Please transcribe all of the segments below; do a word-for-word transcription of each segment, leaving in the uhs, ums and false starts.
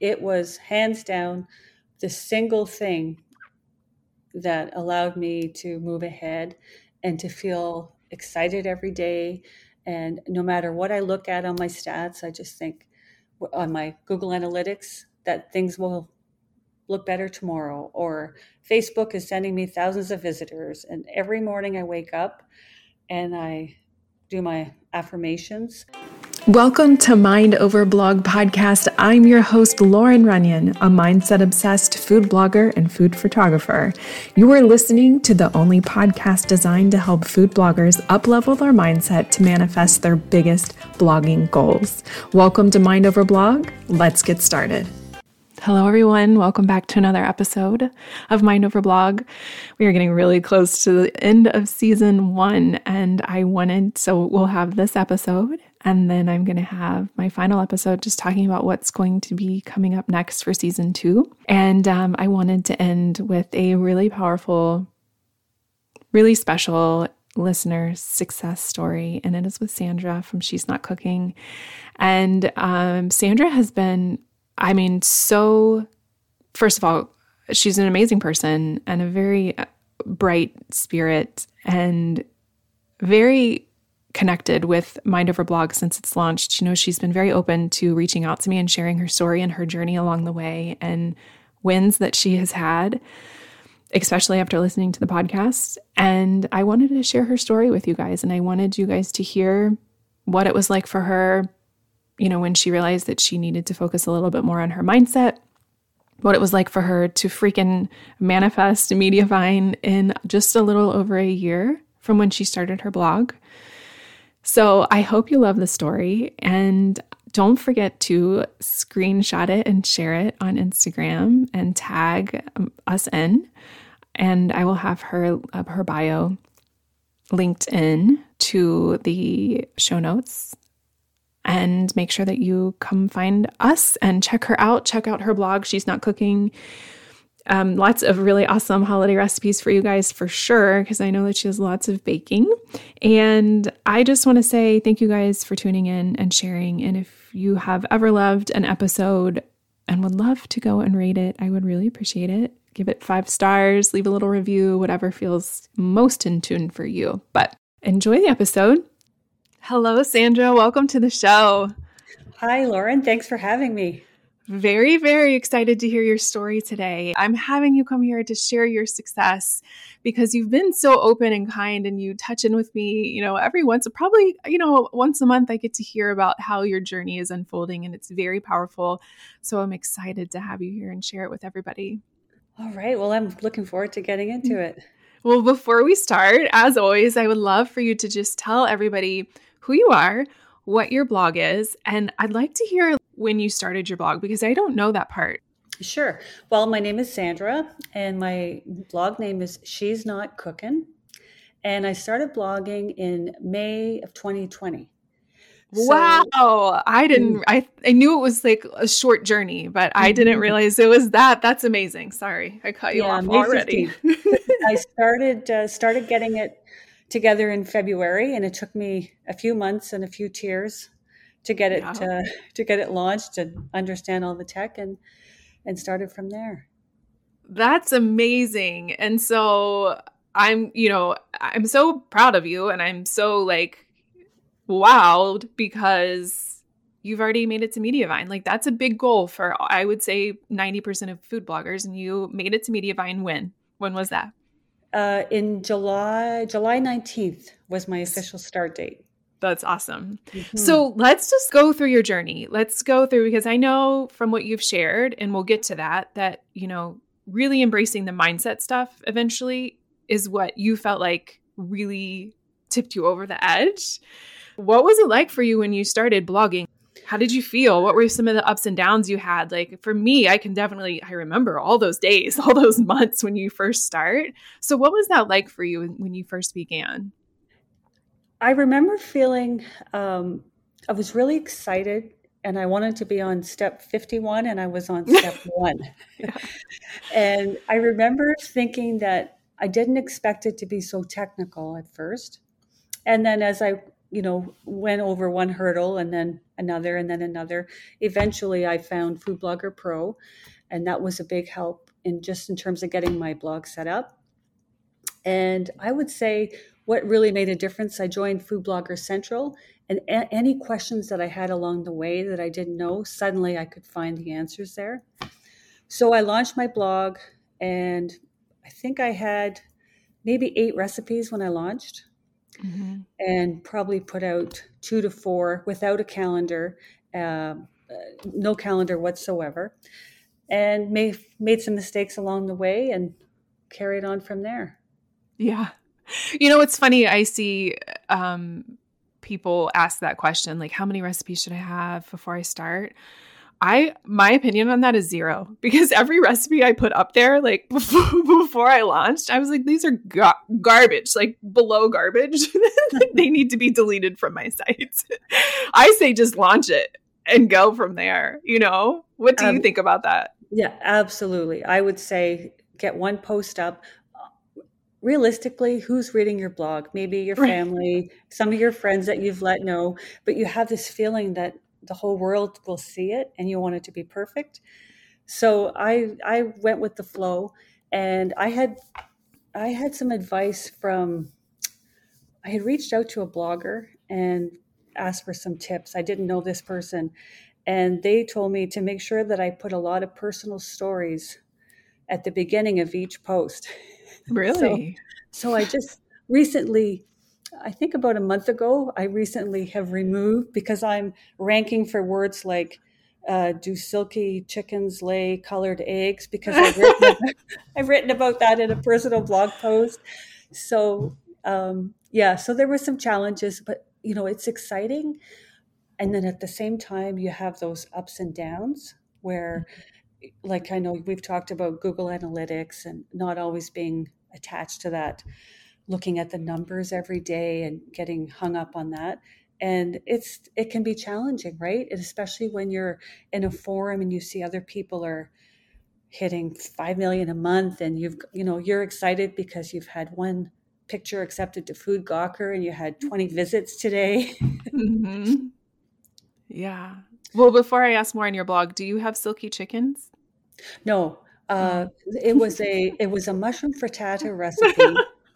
it was hands down the single thing that allowed me to move ahead and to feel excited every day. And no matter what I look at on my stats, I just think on my Google Analytics that things will look better tomorrow, or Facebook is sending me thousands of visitors. And every morning I wake up and I do my affirmations. Welcome to Mind Over Blog Podcast. I'm your host, Loren Runyon, a mindset-obsessed food blogger and food photographer. You are listening to the only podcast designed to help food bloggers up-level their mindset to manifest their biggest blogging goals. Welcome to Mind Over Blog. Let's get started. Hello, everyone. Welcome back to another episode of Mind Over Blog. We are getting really close to the end of season one, and I wanted, so we'll have this episode, and then I'm going to have my final episode just talking about what's going to be coming up next for season two. And um, I wanted to end with a really powerful, really special listener success story, and it is with Sandra from She's Not Cookin. And um, Sandra has been I mean, so first of all, she's an amazing person and a very bright spirit and very connected with Mind Over Blog since it's launched. You know, she's been very open to reaching out to me and sharing her story and her journey along the way and wins that she has had, especially after listening to the podcast. And I wanted to share her story with you guys, and I wanted you guys to hear what it was like for her, you know, when she realized that she needed to focus a little bit more on her mindset, what it was like for her to freaking manifest Mediavine in just a little over a year from when she started her blog. So I hope you love the story, and don't forget to screenshot it and share it on Instagram and tag us in, and I will have her uh, her bio linked in to the show notes. And make sure that you come find us and check her out. Check out her blog, She's Not Cookin. Um, lots of really awesome holiday recipes for you guys for sure, because I know that she has lots of baking. And I just want to say thank you guys for tuning in and sharing. And if you have ever loved an episode and would love to go and rate it, I would really appreciate it. Give it five stars, leave a little review, whatever feels most in tune for you. But enjoy the episode. Hello, Sandra. Welcome to the show. Hi, Loren. Thanks for having me. Very, very excited to hear your story today. I'm having you come here to share your success because you've been so open and kind, and you touch in with me, you know, every once, probably, you know, once a month I get to hear about how your journey is unfolding, and it's very powerful. So I'm excited to have you here and share it with everybody. All right. Well, I'm looking forward to getting into it. Well, before we start, as always, I would love for you to just tell everybody who you are, what your blog is, and I'd like to hear when you started your blog, because I don't know that part. Sure. Well, my name is Sandra, and my blog name is She's Not Cookin. And I started blogging in May of twenty twenty. So, wow. I didn't, I, I knew it was like a short journey, but I didn't realize it was that. That's amazing. Sorry. I cut you yeah, off May already. I started, uh, started getting it together in February, and it took me a few months and a few tears to get it, yeah. uh, to get it launched and understand all the tech, and, and started from there. That's amazing. And so I'm, you know, I'm so proud of you, and I'm so like wowed because you've already made it to Mediavine. Like, that's a big goal for, I would say, ninety percent of food bloggers, and you made it to Mediavine when? When was that? Uh, in July, July nineteenth was my official start date. That's awesome. Mm-hmm. So let's just go through your journey. Let's go through, because I know from what you've shared, and we'll get to that, that, you know, really embracing the mindset stuff eventually is what you felt like really tipped you over the edge. What was it like for you when you started blogging? How did you feel? What were some of the ups and downs you had? Like, for me, I can definitely, I remember all those days, all those months when you first start. So what was that like for you when you first began? I remember feeling, um, I was really excited, and I wanted to be on step fifty-one, and I was on step one. Yeah. And I remember thinking that I didn't expect it to be so technical at first. And then as I you know, went over one hurdle and then another and then another. Eventually, I found Food Blogger Pro, and that was a big help in just in terms of getting my blog set up. And I would say what really made a difference, I joined Food Blogger Central, and a- any questions that I had along the way that I didn't know, suddenly I could find the answers there. So I launched my blog, and I think I had maybe eight recipes when I launched. Mm-hmm. And probably put out two to four without a calendar, uh, no calendar whatsoever, and made, made some mistakes along the way and carried on from there. Yeah. You know, it's funny. I see um, people ask that question, like, how many recipes should I have before I start? I, my opinion on that is zero, because every recipe I put up there, like before, before I launched, I was like, these are ga- garbage, like below garbage. They need to be deleted from my site. I say, just launch it and go from there. You know, what do um, you think about that? Yeah, absolutely. I would say get one post up. Realistically, who's reading your blog? Maybe your family, some of your friends that you've let know, but you have this feeling that the whole world will see it and you want it to be perfect. So I I went with the flow, and I had I had some advice from, I had reached out to a blogger and asked for some tips. I didn't know this person, and they told me to make sure that I put a lot of personal stories at the beginning of each post. Really? So, so I just recently, I think about a month ago, I recently have removed, because I'm ranking for words like, uh, do silky chickens lay colored eggs? Because I've written, I've written about that in a personal blog post. So, um, yeah, so there were some challenges, but you know, it's exciting. And then at the same time, you have those ups and downs where, like, I know we've talked about Google Analytics and not always being attached to that, looking at the numbers every day and getting hung up on that. And it's, it can be challenging, right? And especially when you're in a forum and you see other people are hitting five million a month, and you've, you know, you're excited because you've had one picture accepted to Food Gawker and you had twenty visits today. Mm-hmm. Yeah. Well, before I ask more on your blog, do you have silky chickens? No, uh, it was a, it was a mushroom frittata recipe.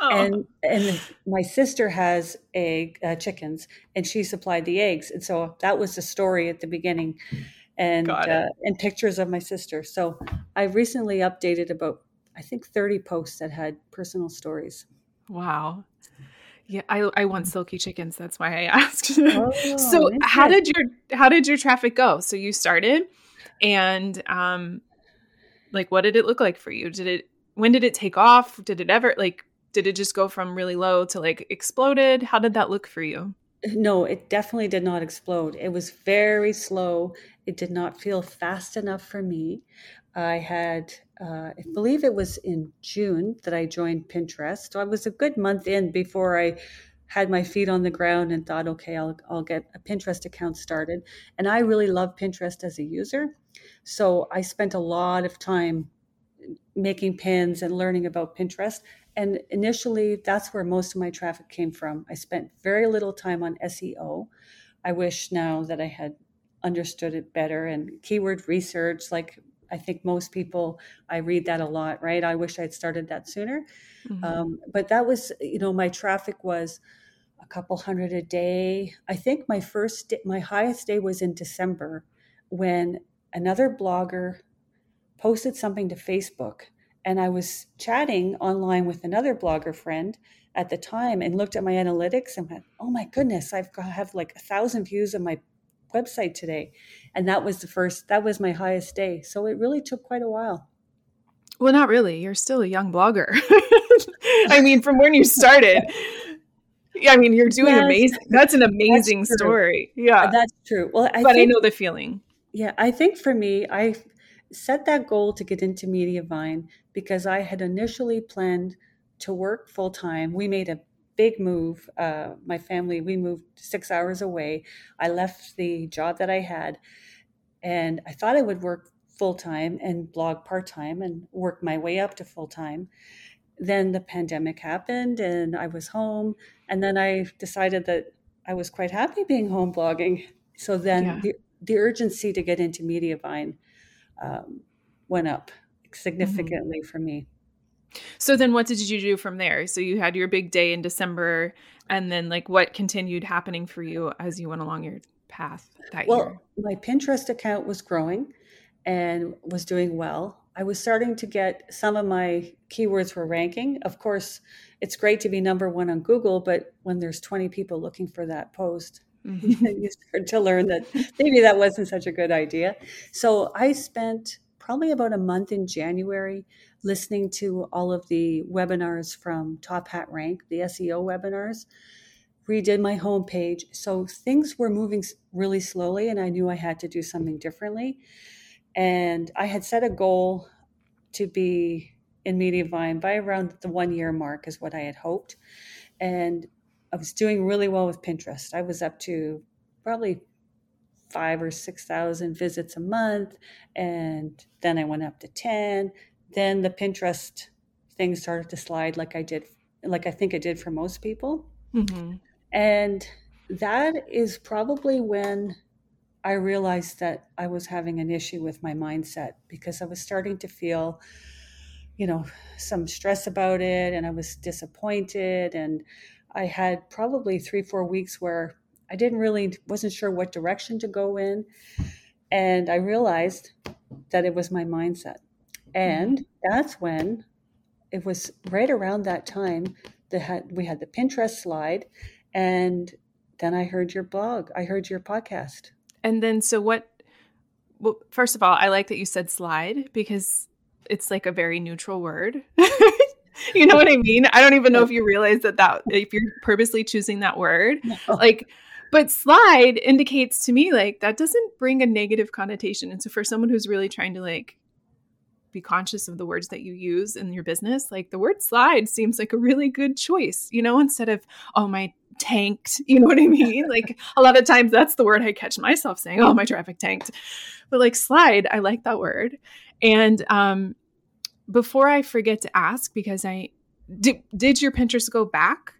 Oh. And and my sister has egg uh, chickens, and she supplied the eggs, and so that was the story at the beginning, and uh, and pictures of my sister. So I recently updated about I think thirty posts that had personal stories. Wow, yeah, I I want silky chickens. That's why I asked. Oh, so how did your how did your traffic go? So you started, and um, like what did it look like for you? Did it when did it take off? Did it ever like? Did it just go from really low to like exploded? How did that look for you? No, it definitely did not explode. It was very slow. It did not feel fast enough for me. I had, uh, I believe it was in June that I joined Pinterest. So I was a good month in before I had my feet on the ground and thought, okay, I'll, I'll get a Pinterest account started. And I really love Pinterest as a user. So I spent a lot of time making pins and learning about Pinterest. And initially, that's where most of my traffic came from. I spent very little time on S E O. I wish now that I had understood it better, and keyword research. Like I think most people, I read that a lot, right? I wish I'd started that sooner. Mm-hmm. Um, but that was, you know, my traffic was a couple hundred a day. I think my first, day, my highest day was in December, when another blogger posted something to Facebook. And I was chatting online with another blogger friend at the time and looked at my analytics and went, oh my goodness, I've got have like a thousand views on my website today. And that was the first, that was my highest day. So it really took quite a while. Well, not really. You're still a young blogger. I mean, from when you started, I mean, you're doing yes. amazing. That's an amazing that's story. Yeah, that's true. Well, I But think, I know the feeling. Yeah. I think for me, I set that goal to get into Mediavine because I had initially planned to work full time. We made a big move. Uh, my family, we moved six hours away. I left the job that I had, and I thought I would work full time and blog part time and work my way up to full time. Then the pandemic happened and I was home. And then I decided that I was quite happy being home blogging. So then yeah. the, the urgency to get into Mediavine um, went up significantly mm-hmm. for me. So then what did you do from there? So you had your big day in December, and then like what continued happening for you as you went along your path that well, year? Well, my Pinterest account was growing and was doing well. I was starting to get some of my keywords were ranking. Of course, it's great to be number one on Google, but when there's twenty people looking for that post, mm-hmm. you start to learn that maybe that wasn't such a good idea. So I spent probably about a month in January, listening to all of the webinars from Top Hat Rank, the S E O webinars, redid my homepage. So things were moving really slowly, and I knew I had to do something differently. And I had set a goal to be in Mediavine by around the one-year mark is what I had hoped. And I was doing really well with Pinterest. I was up to probably five or six thousand visits a month, and then I went up to ten. Then the Pinterest thing started to slide, like I did, like I think it did for most people. Mm-hmm. And that is probably when I realized that I was having an issue with my mindset, because I was starting to feel, you know, some stress about it, and I was disappointed, and I had probably three, four weeks where I didn't really, wasn't sure what direction to go in. And I realized that it was my mindset. And mm-hmm. that's when it was right around that time that we had the Pinterest slide. And then I heard your blog, I heard your podcast. And then, so what, well, first of all, I like that you said slide, because it's like a very neutral word. You know what I mean? I don't even know if you realize that, that if you're purposely choosing that word, no. like, but slide indicates to me like that doesn't bring a negative connotation. And so for someone who's really trying to like be conscious of the words that you use in your business, like the word slide seems like a really good choice, you know, instead of, oh, my tanked, you know what I mean? Like a lot of times that's the word I catch myself saying, oh, my traffic tanked, but like slide, I like that word. And, um, before I forget to ask, because I did, did your Pinterest go back?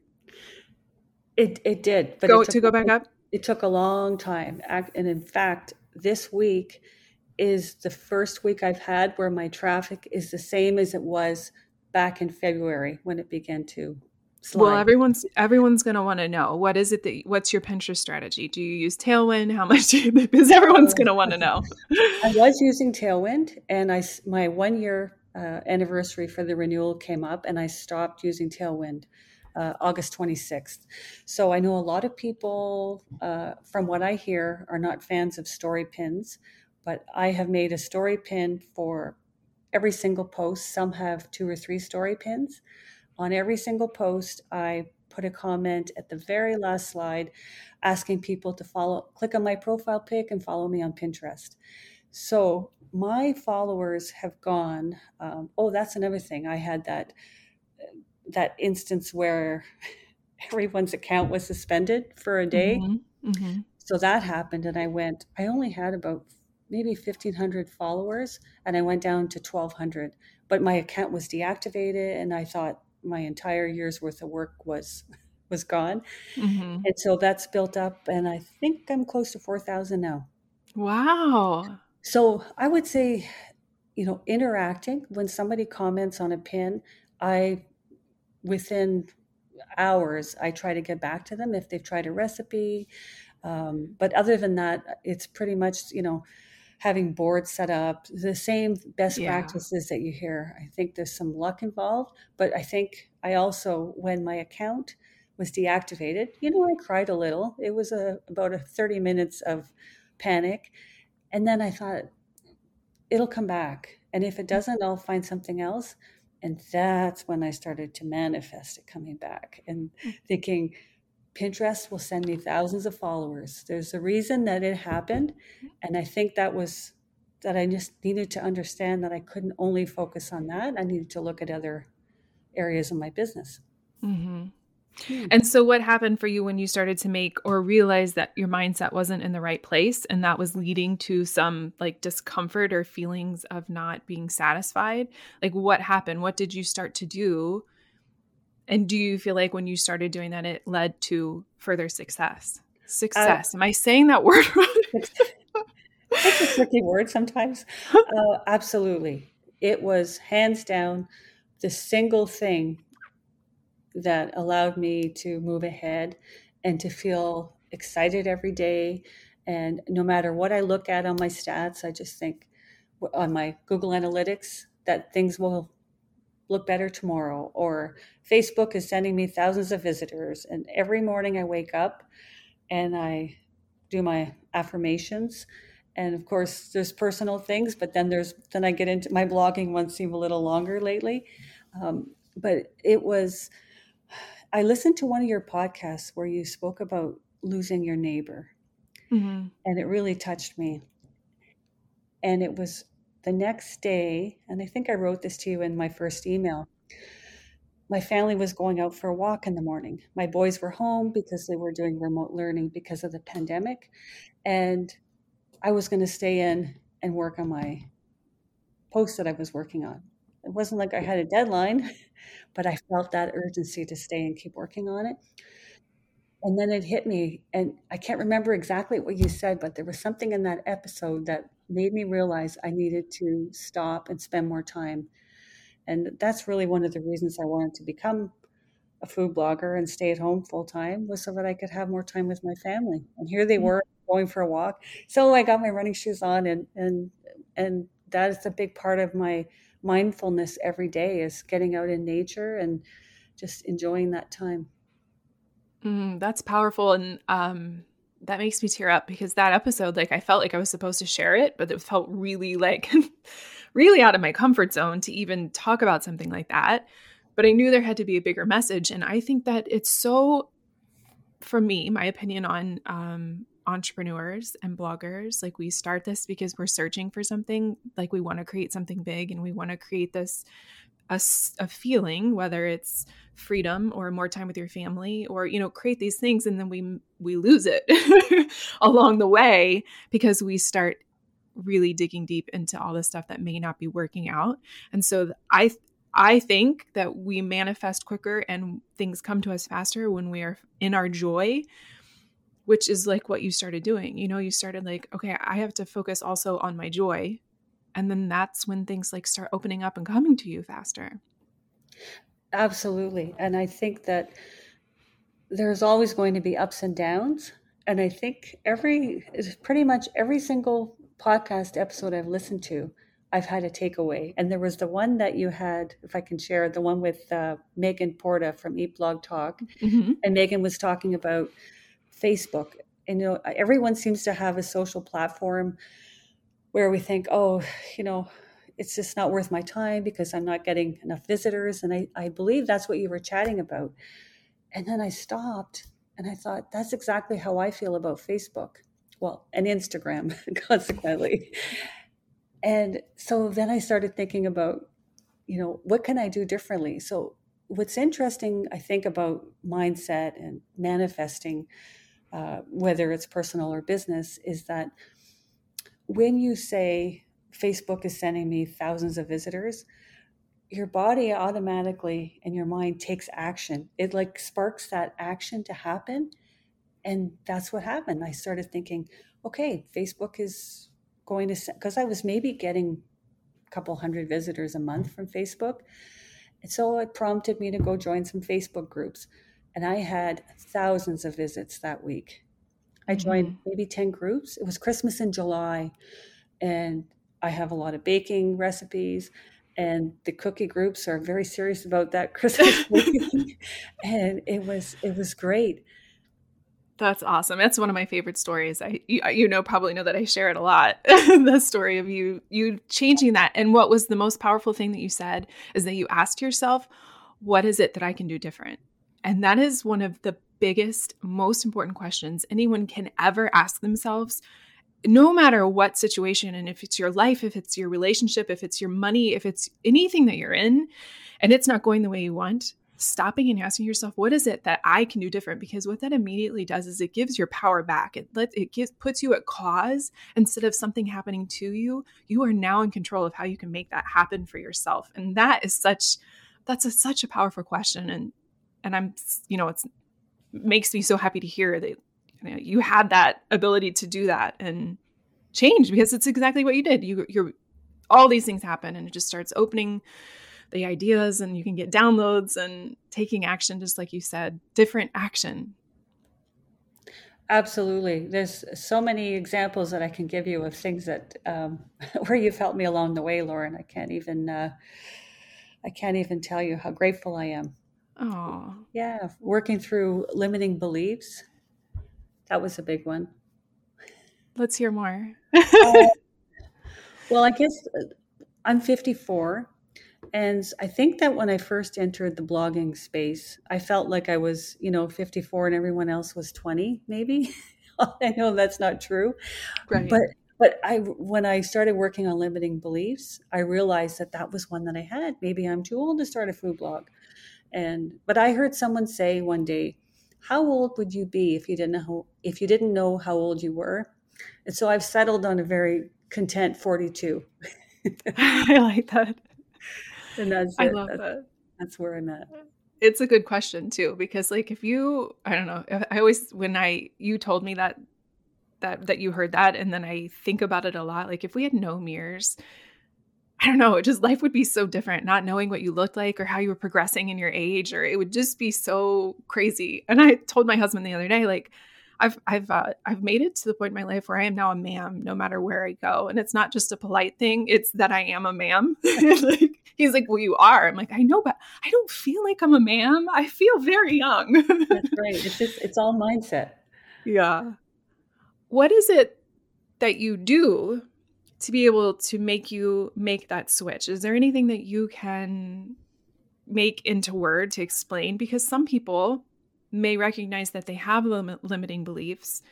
It it did, but go, it took, to go back up. It, it took a long time, and in fact, this week is the first week I've had where my traffic is the same as it was back in February when it began to slide. Well, everyone's everyone's going to want to know what is it that what's your Pinterest strategy? Do you use Tailwind? How much do you, because everyone's going to want to know. I was using Tailwind, and I my one year. Uh, anniversary for the renewal came up, and I stopped using Tailwind uh, August twenty-sixth. So I know a lot of people, uh, from what I hear, are not fans of story pins, but I have made a story pin for every single post. Some have two or three story pins. On every single post, I put a comment at the very last slide asking people to follow, click on my profile pic and follow me on Pinterest. So my followers have gone, um, oh, that's another thing. I had that that instance where everyone's account was suspended for a day. Mm-hmm. Mm-hmm. So that happened, and I went, I only had about maybe fifteen hundred followers, and I went down to twelve hundred. But my account was deactivated, and I thought my entire year's worth of work was was gone. Mm-hmm. And so that's built up, and I think I'm close to four thousand now. Wow. So I would say, you know, interacting, when somebody comments on a pin, I, within hours, I try to get back to them if they've tried a recipe. Um, but other than that, it's pretty much, you know, having boards set up, the same best yeah. practices that you hear. I think there's some luck involved, but I think I also, when my account was deactivated, you know, I cried a little. It was a, about a thirty minutes of panic. And then I thought, it'll come back. And if it doesn't, I'll find something else. And that's when I started to manifest it coming back and thinking, Pinterest will send me thousands of followers. There's a reason that it happened. And I think that was that I just needed to understand that I couldn't only focus on that. I needed to look at other areas of my business. Mm-hmm. And so what happened for you when you started to make or realize that your mindset wasn't in the right place, and that was leading to some like discomfort or feelings of not being satisfied? Like what happened? What did you start to do? And do you feel like when you started doing that, it led to further success? Success. Uh, Am I saying that word wrong? It's a tricky word sometimes. Uh, absolutely. It was hands down the single thing that allowed me to move ahead and to feel excited every day. And no matter what I look at on my stats, I just think on my Google Analytics that things will look better tomorrow, or Facebook is sending me thousands of visitors. And every morning I wake up and I do my affirmations. And of course there's personal things, but then there's, then I get into my blogging ones seem a little longer lately. Um, but it was, I listened to one of your podcasts where you spoke about losing your neighbor. Mm-hmm. And it really touched me. And it was the next day, and I think I wrote this to you in my first email. My family was going out for a walk in the morning. My boys were home because they were doing remote learning because of the pandemic. And I was going to stay in and work on my post that I was working on. It wasn't like I had a deadline, but I felt that urgency to stay and keep working on it. And then it hit me, and I can't remember exactly what you said, but there was something in that episode that made me realize I needed to stop and spend more time. And that's really one of the reasons I wanted to become a food blogger and stay at home full time, was so that I could have more time with my family. And here they were going for a walk. So I got my running shoes on, and and and that is a big part of my mindfulness every day, is getting out in nature and just enjoying that time. Mm, that's powerful. And um, that makes me tear up, because that episode, like, I felt like I was supposed to share it, but it felt really like really out of my comfort zone to even talk about something like that. But I knew there had to be a bigger message. And I think that it's so, for me, my opinion on um, entrepreneurs and bloggers, like, we start this because we're searching for something, like we want to create something big, and we want to create this A, a feeling, whether it's freedom or more time with your family, or, you know, create these things, and then we we lose it along the way, because we start really digging deep into all the stuff that may not be working out. And so I I think that we manifest quicker and things come to us faster when we are in our joy, which is like what you started doing. You know, you started like, okay, I have to focus also on my joy. And then that's when things like start opening up and coming to you faster. Absolutely. And I think that there's always going to be ups and downs. And I think every, pretty much every single podcast episode I've listened to, I've had a takeaway. And there was the one that you had, if I can share, the one with uh, Megan Porta from Eat Blog Talk. Mm-hmm. And Megan was talking about Facebook. And, you know, everyone seems to have a social platform where we think, oh, you know, it's just not worth my time because I'm not getting enough visitors. And I, I believe that's what you were chatting about. And then I stopped and I thought, that's exactly how I feel about Facebook. Well, and Instagram, consequently. And so then I started thinking about, you know, what can I do differently? So what's interesting, I think, about mindset and manifesting, uh, whether it's personal or business, is that when you say Facebook is sending me thousands of visitors, your body automatically and your mind takes action. It like sparks that action to happen. And that's what happened. I started thinking, okay, Facebook is going to send, because I was maybe getting a couple hundred visitors a month from Facebook. And so it prompted me to go join some Facebook groups. And I had thousands of visits that week. I joined maybe ten groups. It was Christmas in July, and I have a lot of baking recipes, and the cookie groups are very serious about that Christmas baking. And it was it was great. That's awesome. That's one of my favorite stories. I you, you know probably know that I share it a lot. The story of you you changing that. And what was the most powerful thing that you said is that you asked yourself, "What is it that I can do different?" And that is one of the biggest, most important questions anyone can ever ask themselves, no matter what situation. And if it's your life, if it's your relationship, if it's your money, if it's anything that you're in, and it's not going the way you want, stopping and asking yourself, what is it that I can do different? Because what that immediately does is it gives your power back. It let, it gives, puts you at cause instead of something happening to you. You are now in control of how you can make that happen for yourself. And that is such, that's a, such a powerful question. And and I'm, you know, it's makes me so happy to hear that, you know, you had that ability to do that and change, because it's exactly what you did. You, you're, all these things happen, and it just starts opening the ideas, and you can get downloads and taking action, just like you said, different action. Absolutely. There's so many examples that I can give you of things that, um, where you've helped me along the way, Loren. I can't even, uh, I can't even tell you how grateful I am. Oh, yeah. Working through limiting beliefs. That was a big one. Let's hear more. uh, well, I guess I'm fifty-four. And I think that when I first entered the blogging space, I felt like I was, you know, fifty-four and everyone else was twenty, maybe. I know that's not true. Right. But but I when I started working on limiting beliefs, I realized that that was one that I had. Maybe I'm too old to start a food blog. And but I heard someone say one day, "How old would you be if you didn't know if you didn't know how old you were?" And so I've settled on a very content forty-two. I like that. And that's I it. love that's, that. That's where I'm at. It's a good question too, because like if you, I don't know, I always, when I, you told me that, that, that you heard that. And then I think about it a lot. Like if we had no mirrors, I don't know, it just, life would be so different, not knowing what you looked like or how you were progressing in your age, or it would just be so crazy. And I told my husband the other day, like, I've, I've, uh, I've made it to the point in my life where I am now a ma'am, no matter where I go. And it's not just a polite thing. It's that I am a ma'am. Like, he's like, well, you are. I'm like, I know, but I don't feel like I'm a ma'am. I feel very young. That's right. It's just, it's all mindset. Yeah. What is it that you do to be able to make you make that switch? Is there anything that you can make into word to explain? Because some people may recognize that they have lim- limiting beliefs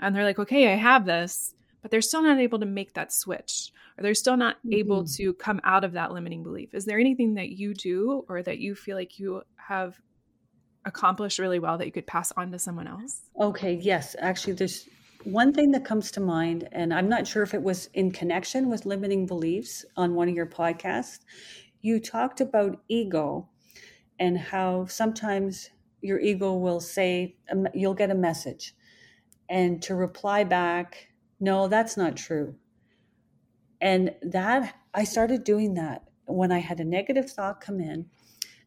and they're like, okay, I have this, but they're still not able to make that switch, or they're still not mm-hmm. able to come out of that limiting belief. Is there anything that you do or that you feel like you have accomplished really well that you could pass on to someone else? Okay. Yes. Actually, there's one thing that comes to mind, and I'm not sure if it was in connection with limiting beliefs on one of your podcasts. You talked about ego and how sometimes your ego will say, um, you'll get a message, and to reply back, no, that's not true. And that, I started doing that when I had a negative thought come in.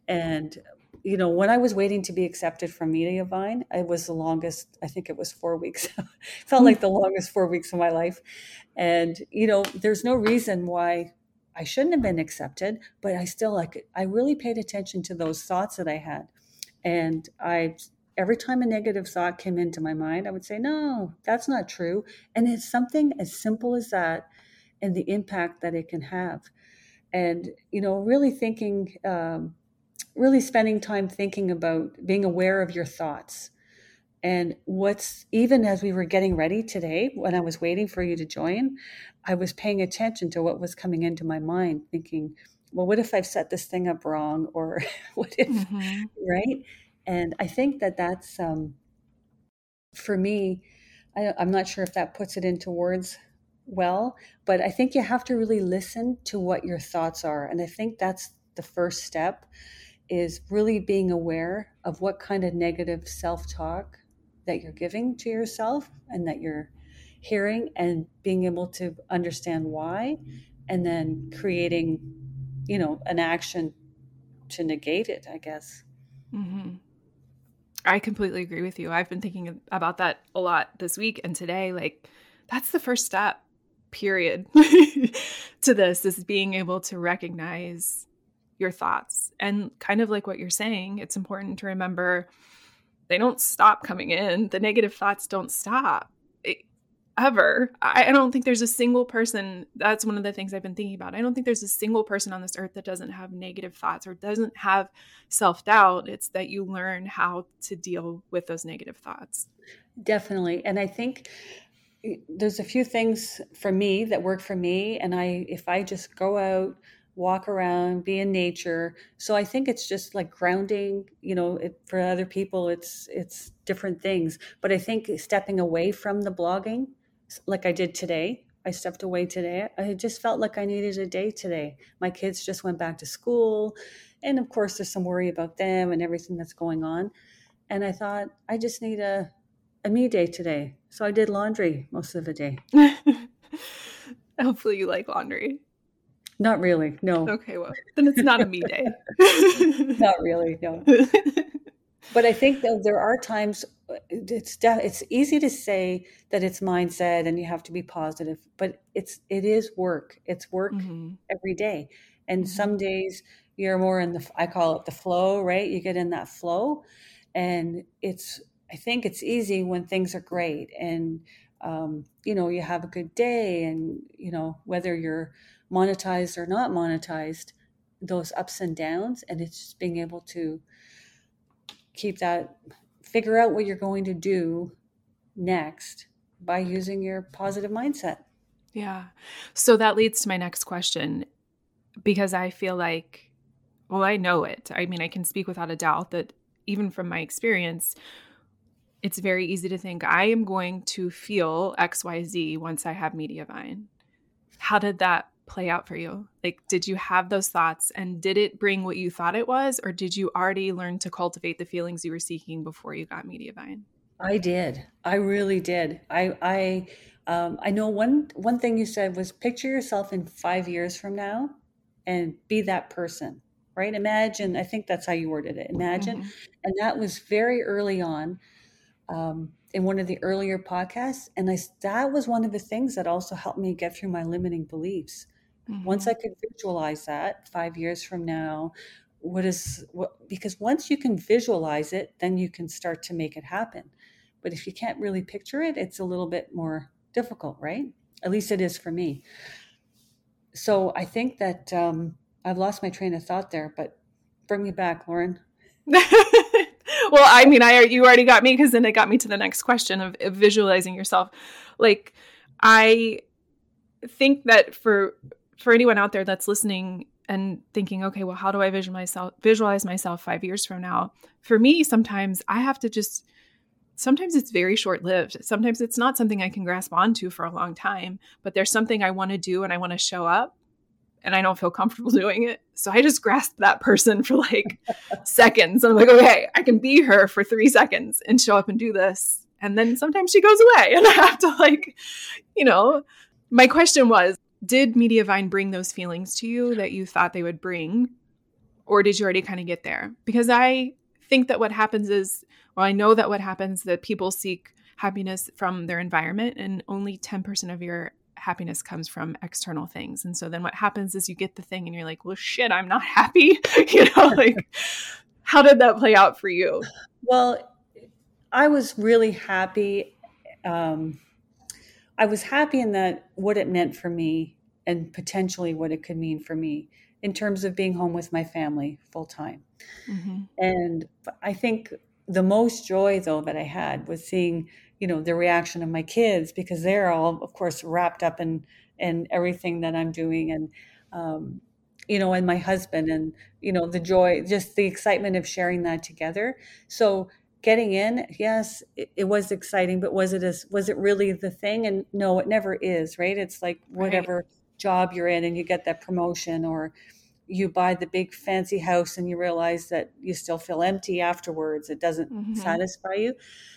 And, you know, when I was waiting to be accepted from Mediavine, I was the longest, I think it was four weeks, felt like the longest four weeks of my life. And, you know, there's no reason why I shouldn't have been accepted, but I still, like, I really paid attention to those thoughts that I had. And I, every time a negative thought came into my mind, I would say, no, that's not true. And it's something as simple as that, and the impact that it can have. And, you know, really thinking, um, really spending time thinking about being aware of your thoughts. And what's, even as we were getting ready today, when I was waiting for you to join, I was paying attention to what was coming into my mind, thinking, well, what if I've set this thing up wrong? Or what if, mm-hmm. right? And I think that that's, um, for me, I, I'm not sure if that puts it into words well, but I think you have to really listen to what your thoughts are. And I think that's the first step, is really being aware of what kind of negative self-talk that you're giving to yourself and that you're hearing, and being able to understand why, and then creating, you know, an action to negate it, I guess. Mm-hmm. I completely agree with you. I've been thinking about that a lot this week and today. Like, that's the first step, period, to this, is being able to recognize your thoughts. And kind of like what you're saying, it's important to remember they don't stop coming in. The negative thoughts don't stop. Ever. I don't think there's a single person. That's one of the things I've been thinking about. I don't think there's a single person on this earth that doesn't have negative thoughts or doesn't have self-doubt. It's that you learn how to deal with those negative thoughts. Definitely. And I think there's a few things for me that work for me. And I, if I just go out, walk around, be in nature. So I think it's just like grounding, you know, it, for other people, it's, it's different things. But I think stepping away from the blogging, like I did today, I stepped away today. I just felt like I needed a day today. My kids just went back to school. And of course, there's some worry about them and everything that's going on. And I thought, I just need a, a me day today. So I did laundry most of the day. Hopefully you like laundry. Not really, no. Okay, well, then it's not a me day. Not really, no. But I think that there are times it's def- it's easy to say that it's mindset and you have to be positive, but it's it is work. It's work mm-hmm. every day. And mm-hmm. some days you're more in the, I call it the flow, right? You get in that flow. And it's, I think it's easy when things are great and, um, you know, you have a good day and, you know, whether you're monetized or not monetized, those ups and downs, and it's just being able to keep that, figure out what you're going to do next by using your positive mindset. Yeah. So that leads to my next question, because I feel like, well, I know it. I mean, I can speak without a doubt that even from my experience, it's very easy to think I am going to feel X Y Z once I have Mediavine. How did that play out for you? Like, did you have those thoughts and did it bring what you thought it was, or did you already learn to cultivate the feelings you were seeking before you got Mediavine? I did. I really did. I, I, um, I know one, one thing you said was picture yourself in five years from now and be that person, right? Imagine, I think that's how you worded it. Imagine. Mm-hmm. And that was very early on. Um, in one of the earlier podcasts. And I, that was one of the things that also helped me get through my limiting beliefs. Mm-hmm. Once I could visualize that five years from now, what is what, because once you can visualize it, then you can start to make it happen. But if you can't really picture it, it's a little bit more difficult, right? At least it is for me. So I think that, um, I've lost my train of thought there, but bring me back, Loren. Well, I mean, I you already got me, because then it got me to the next question of, of visualizing yourself. Like, I think that for for anyone out there that's listening and thinking, okay, well, how do I visualize myself, visualize myself five years from now? For me, sometimes I have to just, sometimes it's very short-lived. Sometimes it's not something I can grasp onto for a long time, but there's something I want to do and I want to show up. And I don't feel comfortable doing it. So I just grasped that person for like seconds. I'm like, okay, I can be her for three seconds and show up and do this. And then sometimes she goes away and I have to like, you know, my question was, did Mediavine bring those feelings to you that you thought they would bring? Or did you already kind of get there? Because I think that what happens is, well, I know that what happens that people seek happiness from their environment, and only ten percent of your happiness comes from external things. And so then what happens is you get the thing and you're like, well, shit, I'm not happy. You know, like, how did that play out for you? Well, I was really happy. Um, I was happy in that what it meant for me and potentially what it could mean for me in terms of being home with my family full time. Mm-hmm. And I think the most joy, though, that I had was seeing, you know, the reaction of my kids, because they're all, of course, wrapped up in, in everything that I'm doing. And, um, you know, and my husband, and, you know, the joy, just the excitement of sharing that together. So getting in, yes, it, it was exciting, but was it as, was it really the thing? And no, it never is, right? It's like whatever right. job you're in and you get that promotion, or you buy the big fancy house and you realize that you still feel empty afterwards. It doesn't mm-hmm. satisfy you.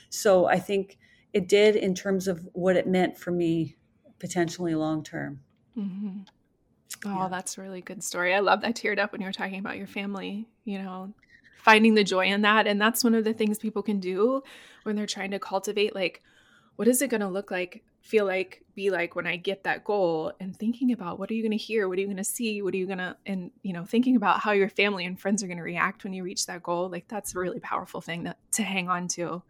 So I think it did in terms of what it meant for me potentially long-term. Mm-hmm. Oh, yeah. That's a really good story. I love that. I teared up when you were talking about your family, you know, finding the joy in that. And that's one of the things people can do when they're trying to cultivate, like, what is it going to look like, feel like, be like when I get that goal, and thinking about what are you going to hear? What are you going to see? What are you going to, and, you know, thinking about how your family and friends are going to react when you reach that goal. Like, that's a really powerful thing to, to hang on to.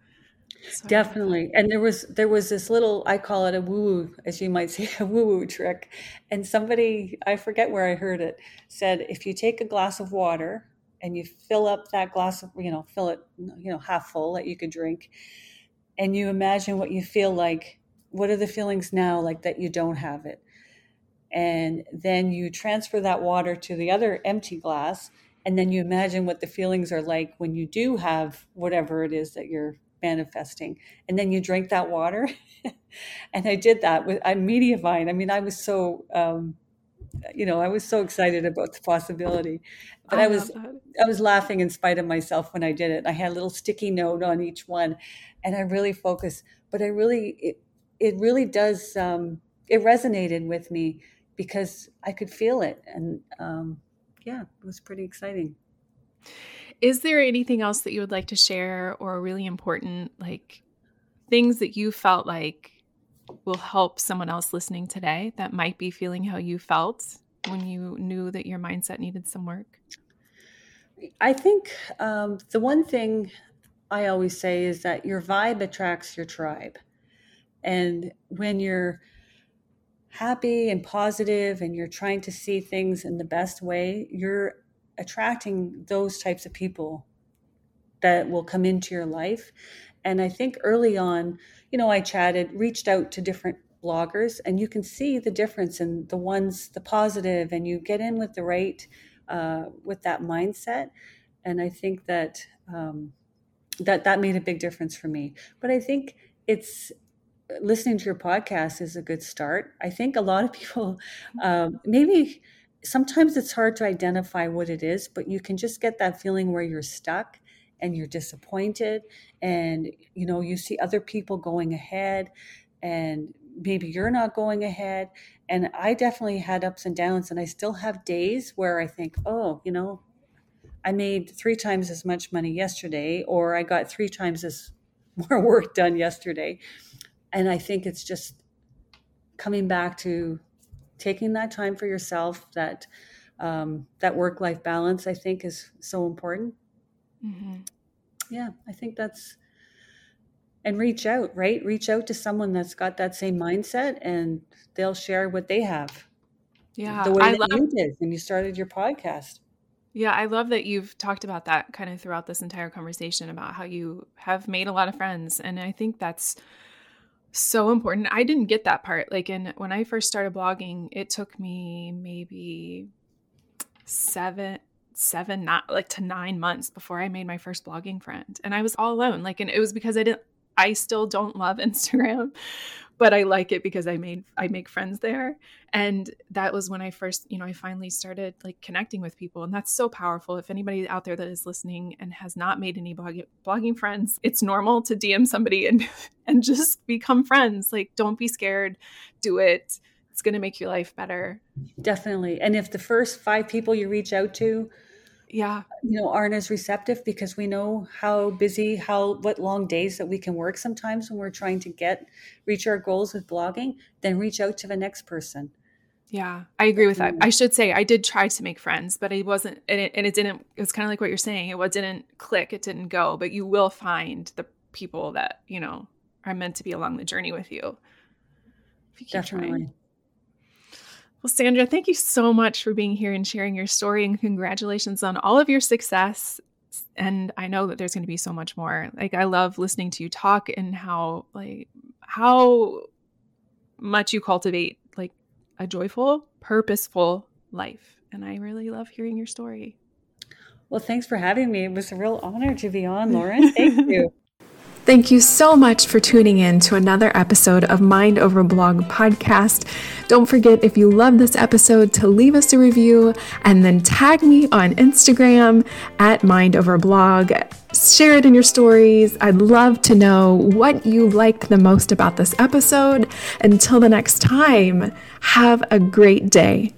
So definitely. And there was, there was this little, I call it a woo-woo, as you might say, a woo-woo trick. And somebody, I forget where I heard it, said, if you take a glass of water and you fill up that glass of, you know, fill it, you know, half full that you could drink, and you imagine what you feel like, what are the feelings now, like that you don't have it? And then you transfer that water to the other empty glass. And then you imagine what the feelings are like when you do have whatever it is that you're manifesting. And then you drink that water. And I did that with I Mediavine. I mean, I was so, um, you know, I was so excited about the possibility, but I, I was, that. I was laughing in spite of myself when I did it. I had a little sticky note on each one and I really focused, but I really, it, it really does, um, it resonated with me because I could feel it. And, um, yeah, it was pretty exciting. Is there anything else that you would like to share or really important, like things that you felt like will help someone else listening today that might be feeling how you felt when you knew that your mindset needed some work? I think um, the one thing I always say is that your vibe attracts your tribe. And when you're happy and positive and you're trying to see things in the best way, you're attracting those types of people that will come into your life. And I think early on, you know, I chatted, reached out to different bloggers, and you can see the difference in the ones, the positive, and you get in with the right, uh, with that mindset. And I think that, um, that, that made a big difference for me. But I think it's, listening to your podcast is a good start. I think a lot of people, um, maybe sometimes it's hard to identify what it is, but you can just get that feeling where you're stuck and you're disappointed and, you know, you see other people going ahead and maybe you're not going ahead. And I definitely had ups and downs, and I still have days where I think, oh, you know, I made three times as much money yesterday, or I got three times as more work done yesterday. And I think it's just coming back to taking that time for yourself, that um, that work-life balance, I think, is so important. Mm-hmm. Yeah, I think that's, and reach out, right? Reach out to someone that's got that same mindset and they'll share what they have. Yeah. The way I that love- you did when you started your podcast. Yeah, I love that you've talked about that kind of throughout this entire conversation about how you have made a lot of friends. And I think that's so important. I didn't get that part. Like in when I first started blogging, it took me maybe seven, seven, not like to nine months before I made my first blogging friend. And I was all alone. Like, and it was because I didn't, I still don't love Instagram, but I like it because I made, I make friends there. And that was when I first, you know, I finally started like connecting with people, and that's so powerful. If anybody out there that is listening and has not made any blog, blogging friends, it's normal to D M somebody and, and just become friends. Like, don't be scared, do it. It's going to make your life better. Definitely. And if the first five people you reach out to, yeah, you know, aren't as receptive, because we know how busy, how, what long days that we can work sometimes when we're trying to get, reach our goals with blogging, then reach out to the next person. Yeah, I agree with that. I should say I did try to make friends, but it wasn't, and it, and it didn't, it was kind of like what you're saying. It didn't click, it didn't go, but you will find the people that, you know, are meant to be along the journey with you. If you keep Definitely. Trying. Well, Sandra, thank you so much for being here and sharing your story, and congratulations on all of your success. And I know that there's going to be so much more. Like, I love listening to you talk and how, like, how much you cultivate like a joyful, purposeful life. And I really love hearing your story. Well, thanks for having me. It was a real honor to be on, Loren. Thank you. Thank you so much for tuning in to another episode of Mind Over Blog Podcast. Don't forget, if you love this episode, to leave us a review and then tag me on Instagram at Mind Over Blog. Share it in your stories. I'd love to know what you liked the most about this episode. Until the next time, have a great day.